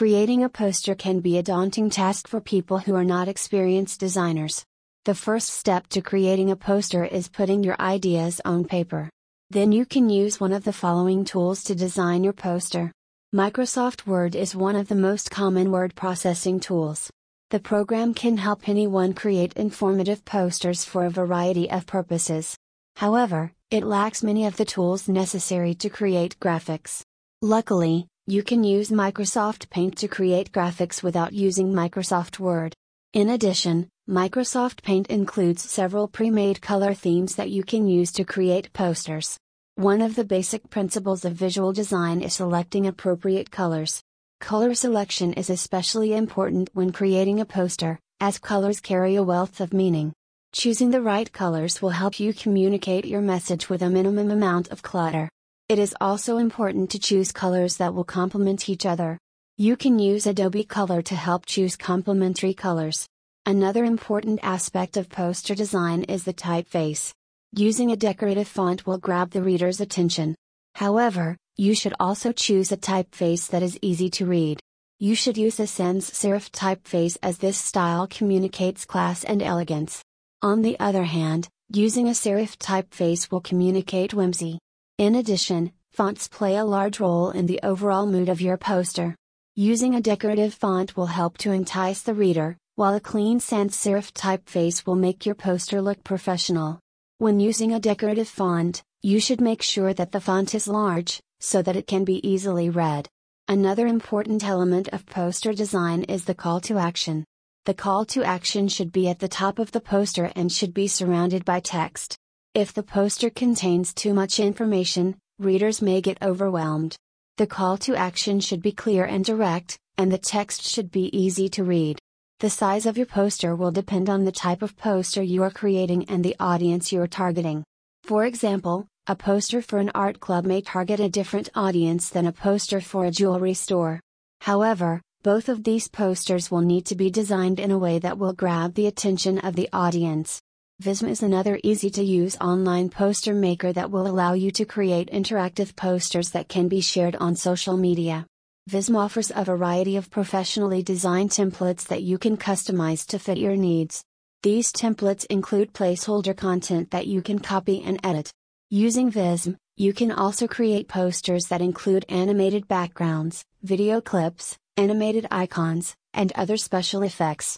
Creating a poster can be a daunting task for people who are not experienced designers. The first step to creating a poster is putting your ideas on paper. Then you can use one of the following tools to design your poster. Microsoft Word is one of the most common word processing tools. The program can help anyone create informative posters for a variety of purposes. However, it lacks many of the tools necessary to create graphics. Luckily, you can use Microsoft Paint to create graphics without using Microsoft Word. In addition, Microsoft Paint includes several pre-made color themes that you can use to create posters. One of the basic principles of visual design is selecting appropriate colors. Color selection is especially important when creating a poster, as colors carry a wealth of meaning. Choosing the right colors will help you communicate your message with a minimum amount of clutter. It is also important to choose colors that will complement each other. You can use Adobe Color to help choose complementary colors. Another important aspect of poster design is the typeface. Using a decorative font will grab the reader's attention. However, you should also choose a typeface that is easy to read. You should use a sans-serif typeface, as this style communicates class and elegance. On the other hand, using a serif typeface will communicate whimsy. In addition, fonts play a large role in the overall mood of your poster. Using a decorative font will help to entice the reader, while a clean sans-serif typeface will make your poster look professional. When using a decorative font, you should make sure that the font is large, so that it can be easily read. Another important element of poster design is the call to action. The call to action should be at the top of the poster and should be surrounded by text. If the poster contains too much information, readers may get overwhelmed. The call to action should be clear and direct, and the text should be easy to read. The size of your poster will depend on the type of poster you are creating and the audience you are targeting. For example, a poster for an art club may target a different audience than a poster for a jewelry store. However, both of these posters will need to be designed in a way that will grab the attention of the audience. Visme is another easy-to-use online poster maker that will allow you to create interactive posters that can be shared on social media. Visme offers a variety of professionally designed templates that you can customize to fit your needs. These templates include placeholder content that you can copy and edit. Using Visme, you can also create posters that include animated backgrounds, video clips, animated icons, and other special effects.